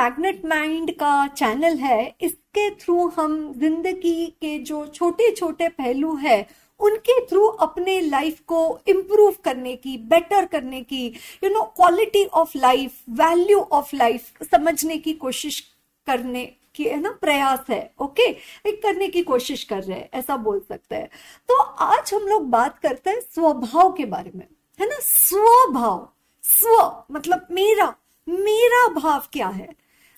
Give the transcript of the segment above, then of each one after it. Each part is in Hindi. मैग्नेट माइंड का चैनल है, इसके थ्रू हम जिंदगी के जो छोटे छोटे पहलू है उनके थ्रू अपने लाइफ को इम्प्रूव करने की, बेटर करने की, you know, quality of life, value of life समझने की कोशिश करने की, है ना, प्रयास है। ओके, एक करने की कोशिश कर रहे हैं, ऐसा बोल सकते हैं। तो आज हम लोग बात करते हैं स्वभाव के बारे में, है ना। स्वभाव, स्व मतलब मेरा, मेरा भाव क्या है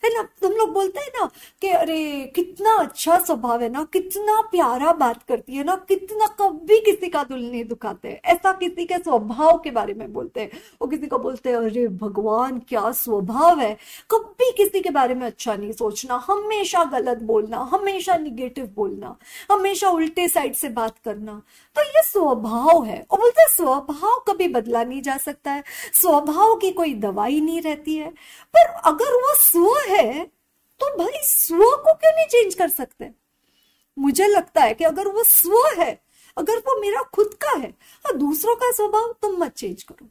ना। तुम लोग बोलते हैं ना कि अरे कितना अच्छा स्वभाव है ना, कितना प्यारा बात करती है ना, कितना कभी किसी का दिल नहीं दुखाते हैं, ऐसा किसी के स्वभाव के बारे में बोलते हैं। और किसी का बोलते हैं अरे भगवान क्या स्वभाव है, कभी किसी के बारे में अच्छा नहीं सोचना, हमेशा गलत बोलना, हमेशा निगेटिव बोलना, हमेशा उल्टे साइड से बात करना। तो ये स्वभाव है। और बोलते हैं स्वभाव कभी बदला नहीं जा सकता है, स्वभाव की कोई दवाई नहीं रहती है। पर अगर वो स्व है तो भाई स्व को क्यों नहीं चेंज कर सकते। मुझे लगता है कि अगर वो स्व है, अगर वो मेरा खुद का है, और दूसरों का स्वभाव तुम मत चेंज करो।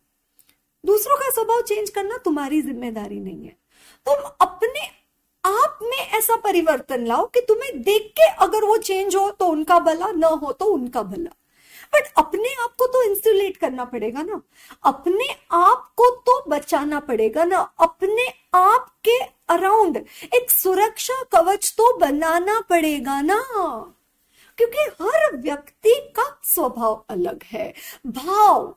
दूसरों का स्वभाव चेंज करना तुम्हारी जिम्मेदारी नहीं है। तुम अपने आप में ऐसा परिवर्तन लाओ कि तुम्हें देख के अगर वो चेंज हो तो उनका भला, ना हो तो उनका भला। बट अपने आप को तो इंसुलेट करना पड़ेगा ना, अपने आप को तो बचाना पड़ेगा ना, अपने आप के अराउंड एक सुरक्षा कवच तो बनाना पड़ेगा ना। क्योंकि हर व्यक्ति का स्वभाव अलग है, भाव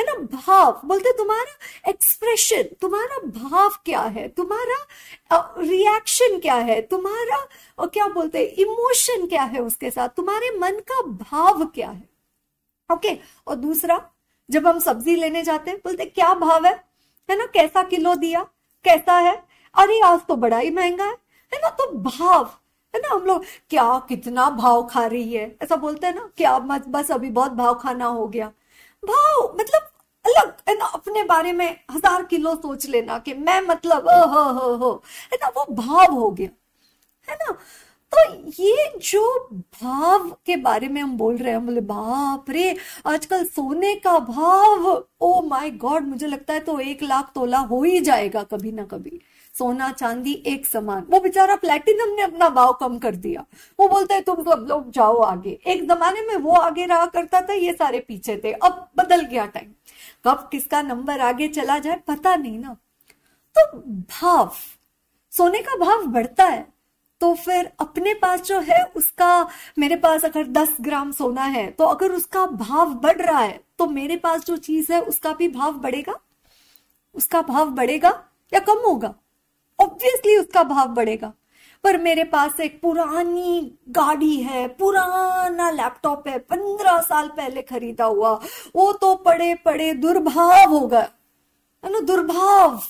है ना, भाव बोलते तुम्हारा एक्सप्रेशन, तुम्हारा भाव क्या है, तुम्हारा रिएक्शन क्या है, तुम्हारा क्या बोलते इमोशन क्या है उसके साथ, तुम्हारे मन का भाव क्या है। ओके, और दूसरा जब हम सब्जी लेने जाते हैं बोलते क्या भाव है ना, कैसा किलो दिया, कैसा है, अरे आज तो बड़ा ही महंगा है ना। तो भाव है ना, हम लोग क्या कितना भाव खा रही है ऐसा बोलते हैं ना, क्या मत बस अभी बहुत भाव खाना हो गया। भाव मतलब अलग है ना, अपने बारे में 1000 किलो सोच लेना कि मैं मतलब हो है ना, वो भाव हो गया है ना। तो ये जो भाव के बारे में हम बोल रहे हैं, हम बोले बाप रे आजकल सोने का भाव, ओ माय गॉड, मुझे लगता है तो 1 लाख तोला हो ही जाएगा कभी ना कभी, सोना चांदी एक समान। वो बेचारा प्लेटिनम ने अपना भाव कम कर दिया, वो बोलता है तुम सब लोग जाओ आगे। एक जमाने में वो आगे रहा करता था, ये सारे पीछे थे, अब बदल गया टाइम, कब किसका नंबर आगे चला जाए पता नहीं ना। तो भाव, सोने का भाव बढ़ता है तो फिर अपने पास जो है उसका, मेरे पास अगर 10 ग्राम सोना है तो अगर उसका भाव बढ़ रहा है तो मेरे पास जो चीज है उसका भी भाव बढ़ेगा। उसका भाव बढ़ेगा या कम होगा, ऑब्वियसली उसका भाव बढ़ेगा। पर मेरे पास एक पुरानी गाड़ी है, पुराना लैपटॉप है, 15 साल पहले खरीदा हुआ, वो तो पड़े पड़े दुर्भाव होगा है ना, दुर्भाव,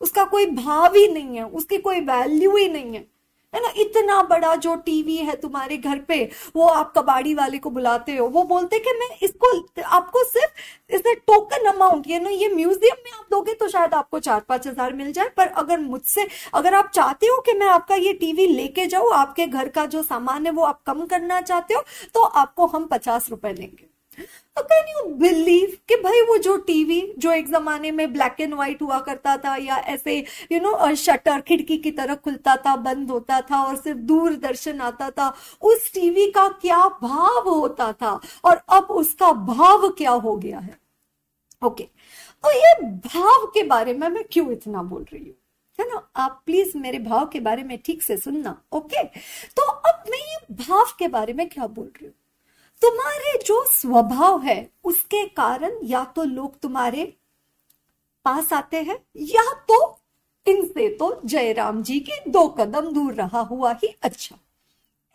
उसका कोई भाव ही नहीं है, उसकी कोई वैल्यू ही नहीं है है ना। इतना बड़ा जो टीवी है तुम्हारे घर पे, वो आप कबाड़ी वाले को बुलाते हो, वो बोलते कि मैं इसको आपको सिर्फ इसे टोकन अमाउंट, ये ना, ये म्यूजियम में आप दोगे तो शायद आपको 4-5 हजार मिल जाए, पर अगर मुझसे, अगर आप चाहते हो कि मैं आपका ये टीवी लेके जाऊं, आपके घर का जो सामान है वो आप कम करना चाहते हो, तो आपको हम 50 रुपए देंगे। तो कैन यू बिलीव कि भाई वो जो टीवी, जो एक जमाने में ब्लैक एंड व्हाइट हुआ करता था, या ऐसे यू नो शटर खिड़की की तरह खुलता था, बंद होता था और सिर्फ दूरदर्शन आता था, उस टीवी का क्या भाव होता था और अब उसका भाव क्या हो गया है। ओके, तो ये भाव के बारे में मैं क्यों इतना बोल रही हूँ है ना, आप प्लीज मेरे भाव के बारे में ठीक से सुनना। ओके, तो अब मैं ये भाव के बारे में क्या बोल रही हूँ, तुम्हारे जो स्वभाव है उसके कारण या तो लोग तुम्हारे पास आते हैं, या तो इनसे तो जयराम जी के 2 कदम दूर रहा हुआ ही अच्छा,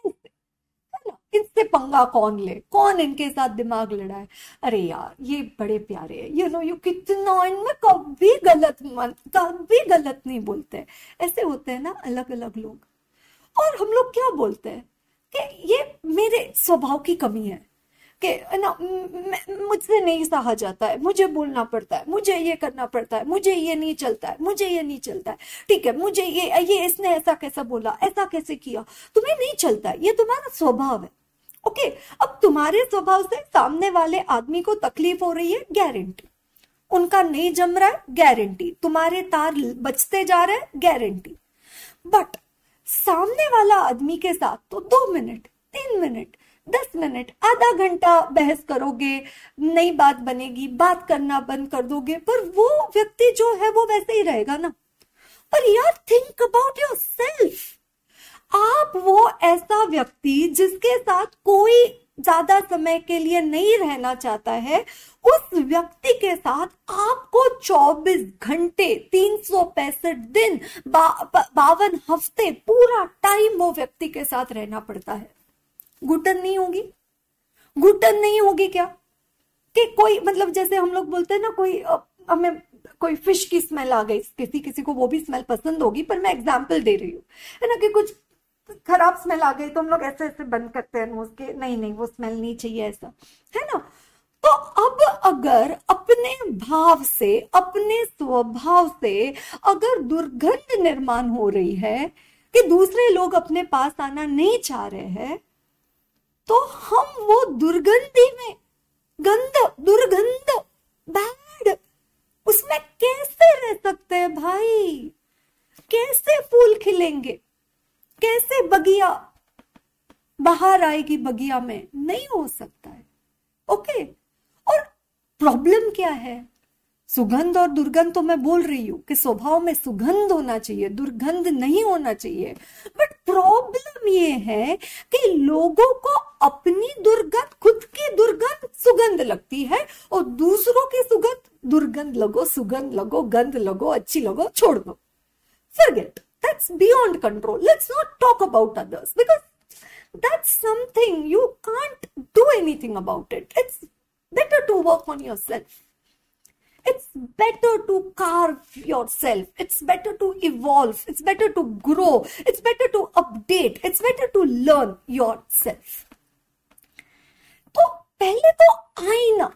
इनसे पंगा कौन ले, कौन इनके साथ दिमाग लड़ाए, अरे यार ये बड़े प्यारे हैं, यू नो यू कितना, इनमें कभी गलत मन, कभी गलत नहीं बोलते, ऐसे होते हैं ना अलग अलग लोग। और हम लोग क्या बोलते हैं कि ये मेरे स्वभाव की कमी है कि ना, मुझसे नहीं सहा जाता है, मुझे बोलना पड़ता है, मुझे ये करना पड़ता है, मुझे ये नहीं चलता है, मुझे ये नहीं चलता है, ठीक है, मुझे ये इसने ऐसा कैसा बोला, ऐसा कैसे किया, तुम्हें नहीं चलता है, ये तुम्हारा स्वभाव है। ओके, अब तुम्हारे स्वभाव से सामने वाले आदमी को तकलीफ हो रही है, गारंटी, उनका नहीं जम रहा है, गारंटी, तुम्हारे तार बचते जा रहे हैं, गारंटी। बट सामने वाला आदमी के साथ तो 2 मिनट, 3 मिनट, 10 मिनट, आधा घंटा बहस करोगे, नई बात बनेगी, बात करना बंद कर दोगे, पर वो व्यक्ति जो है वो वैसे ही रहेगा ना। पर यार थिंक अबाउट योरसेल्फ, आप वो ऐसा व्यक्ति जिसके साथ कोई ज्यादा समय के लिए नहीं रहना चाहता है, उस व्यक्ति के साथ आपको 24 घंटे, 365 दिन, 52 हफ्ते पूरा टाइम वो व्यक्ति के साथ रहना पड़ता है। घुटन नहीं होगी? घुटन नहीं होगी क्या? कि कोई मतलब जैसे हम लोग बोलते हैं ना, कोई हमें कोई फिश की स्मेल आ गई, किसी किसी को वो भी स्मेल पसंद होगी, पर मैं एग्जाम्पल दे रही हूँ है ना, कि कुछ खराब स्मेल आ गई तो हम लोग ऐसे ऐसे बंद करते हैं नोज के, नहीं नहीं वो स्मेल नहीं चाहिए, ऐसा है ना। तो अब अगर अपने भाव से, अपने स्वभाव से अगर दुर्गंध निर्माण हो रही है कि दूसरे लोग अपने पास आना नहीं चाह रहे हैं, तो हम वो दुर्गंधी में, गंध, दुर्गंध, बैड, उसमें कैसे रह सकते हैं भाई? कैसे फूल खिलेंगे, कैसे बगिया बाहर आएगी? बगिया में नहीं हो सकता है। ओके, और प्रॉब्लम क्या है? सुगंध और दुर्गंध तो मैं बोल रही हूं कि स्वभाव में सुगंध होना चाहिए, दुर्गंध नहीं होना चाहिए। बट प्रॉब्लम ये है कि लोगों को अपनी दुर्गंध, खुद की दुर्गंध सुगंध लगती है, और दूसरों की सुगंध दुर्गंध लगो, सुगंध लगो, गंध लगो, अच्छी लगो, छोड़ दो, forget, that's beyond control. Let's not talk about others because that's something you can't do anything about it. It's better to work on yourself. It's better to carve yourself. It's better to evolve. It's better to grow. It's better to update. It's better to learn yourself. तो पहले तो आईना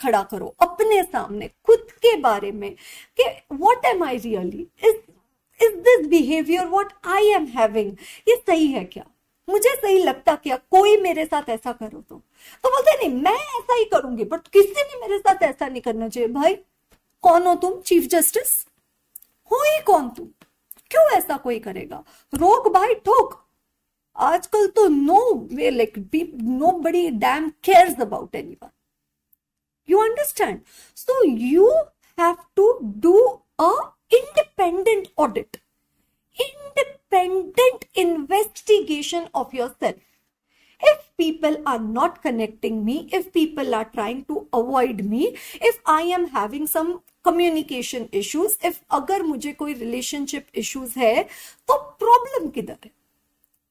खड़ा करो अपने सामने, खुद के बारे में कि what am I really? Is this behavior what I am having? ये सही है क्या? मुझे सही लगता क्या? कोई मेरे साथ ऐसा करो तो बोलते नहीं मैं ऐसा ही करूंगी, बट किसी ने मेरे साथ ऐसा नहीं करना चाहिए। भाई कौन हो तुम? चीफ जस्टिस हो ही कौन तुम? क्यों ऐसा कोई करेगा? रोक भाई ठोक। आजकल तो no way, like nobody damn cares about anyone. You understand? So you have to do a independent audit, independent investigation of yourself. If people are not connecting me, if people are trying to avoid me, if I am having some communication issues, if अगर मुझे कोई relationship issues है, तो problem किधर है?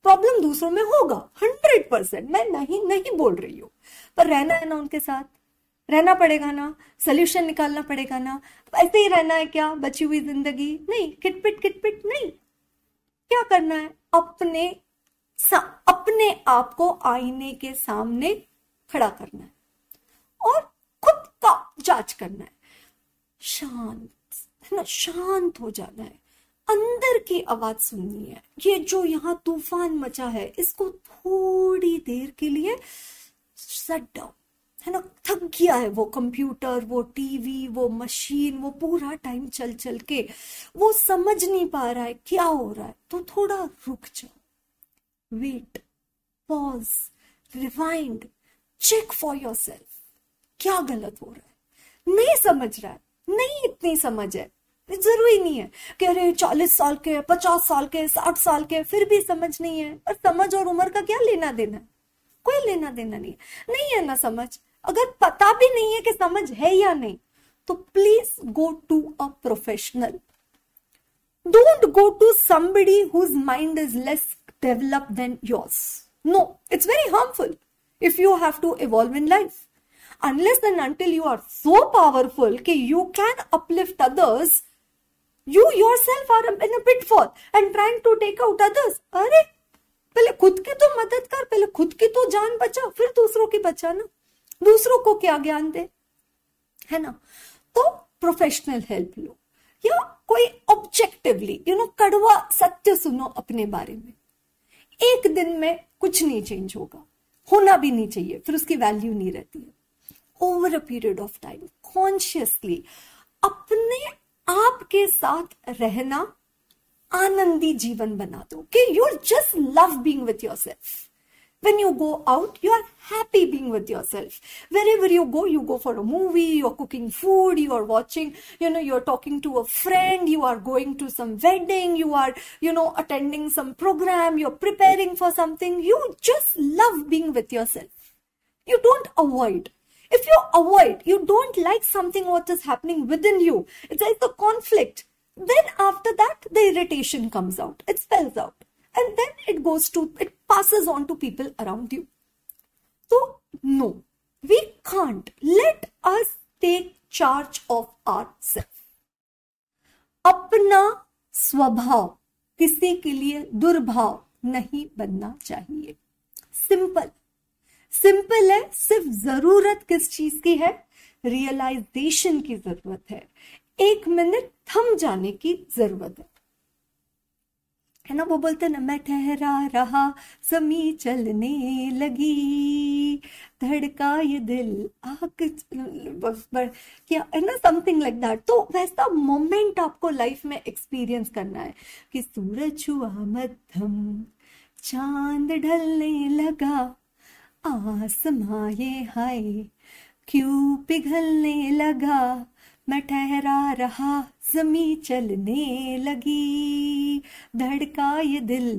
Problem दूसरों में होगा 100%। मैं नहीं बोल रही हूँ, पर रहना है ना, उनके साथ रहना पड़ेगा ना, सोल्यूशन निकालना पड़ेगा ना। ऐसे ही रहना है क्या बची हुई जिंदगी? नहीं, किटपिट नहीं। क्या करना है? अपने आप को आईने के सामने खड़ा करना है और खुद का जांच करना है। शांत है ना, शांत हो जाना है, अंदर की आवाज सुननी है। ये जो यहाँ तूफान मचा है, इसको थोड़ी देर के लिए शट डाउन, है ना। थक गया है वो कंप्यूटर, वो टीवी, वो मशीन, वो पूरा टाइम चल के वो समझ नहीं पा रहा है क्या हो रहा है, तो थोड़ा रुक जाओ, wait, pause, rewind, check for yourself, क्या गलत हो रहा है, नहीं समझ रहा है, नहीं इतनी समझ है। जरूरी नहीं है कि अरे 40 साल के, 50 साल के, 60 साल के फिर भी समझ नहीं है। और समझ और उम्र का क्या लेना देना है? कोई लेना देना नहीं है ना। समझ अगर पता भी नहीं है कि समझ है या नहीं, तो please go to a professional, don't go to somebody whose mind is less developed than yours. No, it's very harmful if you have to evolve in life, unless and until you are so powerful कि you can uplift others, you yourself are in a pitfall and trying to take out others. अरे पहले खुद की तो मदद कर, पहले खुद की तो जान बचा, फिर दूसरों की बचा ना, दूसरों को क्या ज्ञान दे, है ना। तो प्रोफेशनल हेल्प लो, या कोई ऑब्जेक्टिवली यू नो कड़वा सत्य सुनो अपने बारे में। एक दिन में कुछ नहीं चेंज होगा, होना भी नहीं चाहिए, फिर उसकी वैल्यू नहीं रहती है। Over a period of time consciously अपने आप के साथ रहना, आनंदी जीवन बना दो. Okay, you just love being with yourself. When you go out, you are happy being with yourself. Wherever you go for a movie, you are cooking food, you are watching, you are talking to a friend, you are going to some wedding, you are, attending some program, you are preparing for something. You just love being with yourself. You don't avoid. If you avoid, you don't like something what is happening within you. It's like the conflict. Then after that, the irritation comes out. It spells out. And then it passes on to people around you. So, no, we can't. Let us take charge of ourselves. अपना स्वभाव किसी के लिए दुर्भाव नहीं बनना चाहिए. सिंपल है. सिर्फ जरूरत किस चीज की है? रियलाइजेशन की जरूरत है. एक मिनट थम जाने की जरूरत है. है ना, वो बोलते ना, मैं ठहरा रहा समी चलने लगी, धड़का ये दिल आक क्या, है ना, समथिंग लाइक दैट. तो वैसा मोमेंट आपको लाइफ में एक्सपीरियंस करना है कि सूरज हुआ मध्यम, चांद ढलने लगा, आसमां ये हाय क्यों पिघलने लगा, मैं ठहरा रहा जमी चलने लगी, धड़का ये दिल,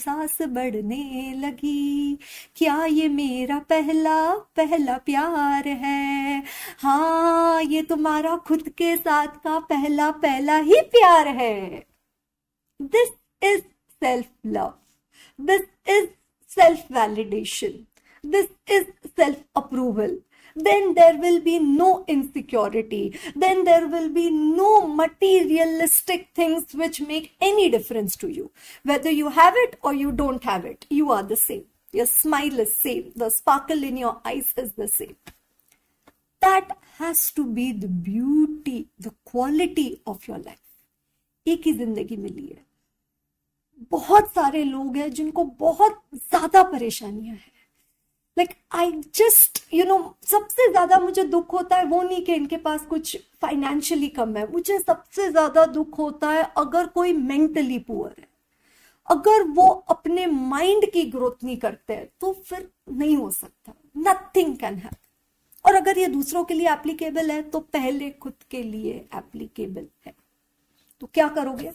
सांस बढ़ने लगी, क्या ये मेरा पहला पहला प्यार है, हाँ ये तुम्हारा खुद के साथ का पहला पहला ही प्यार है. This is self love, this is self validation, this is self approval. Then there will be no insecurity. Then there will be no materialistic things which make any difference to you. Whether you have it or you don't have it, you are the same. Your smile is same. The sparkle in your eyes is the same. That has to be the beauty, the quality of your life. एक ही जिंदगी मिली है. बहुत सारे लोग हैं जिनको बहुत ज्यादा परेशानियां हैं. Like I just, सबसे ज्यादा मुझे दुख होता है वो नहीं कि इनके पास कुछ फाइनेंशियली कम है. मुझे सबसे ज्यादा दुख होता है अगर कोई मेंटली पुअर है, अगर वो अपने माइंड की ग्रोथ नहीं करते हैं तो फिर नहीं हो सकता. Nothing can happen. और अगर ये दूसरों के लिए एप्लीकेबल है तो पहले खुद के लिए एप्लीकेबल है. तो क्या करोगे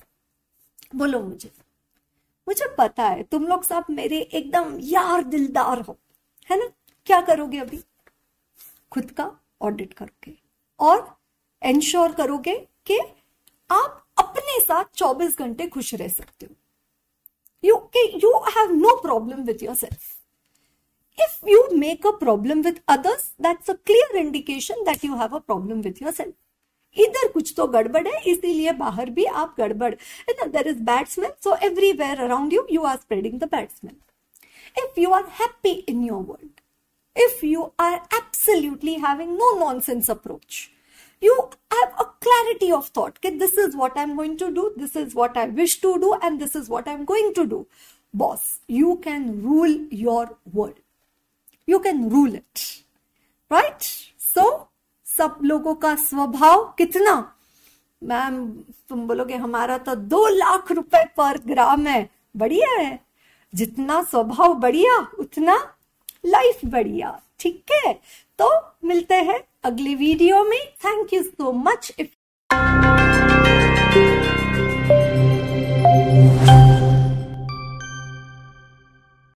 बोलो. मुझे पता है तुम लोग सब मेरे एकदम यार दिलदार हो, है ना. क्या करोगे अभी? खुद का ऑडिट करोगे और एंश्योर करोगे कि आप अपने साथ 24 घंटे खुश रह सकते हो. You have no problem with yourself. If you make a problem with others, that's a clear indication that you have a problem with yourself. इधर कुछ तो गड़बड़ है, इसीलिए बाहर भी आप गड़बड़, है ना. There is bad smell, so everywhere around you, you are spreading the bad smell. If you are happy in your world, if you are absolutely having no nonsense approach, you have a clarity of thought that this is what I'm going to do, this is what I wish to do, and this is what I'm going to do. Boss, you can rule your world. You can rule it. Right? So, सब लोगों का स्वभाव कितना? मैम, तुम बोलोगे हमारा तो 2 लाख रुपए पर ग्राम है. बढ़िया है. जितना स्वभाव बढ़िया उतना लाइफ बढ़िया. ठीक है, तो मिलते हैं अगले वीडियो में. Thank you so much.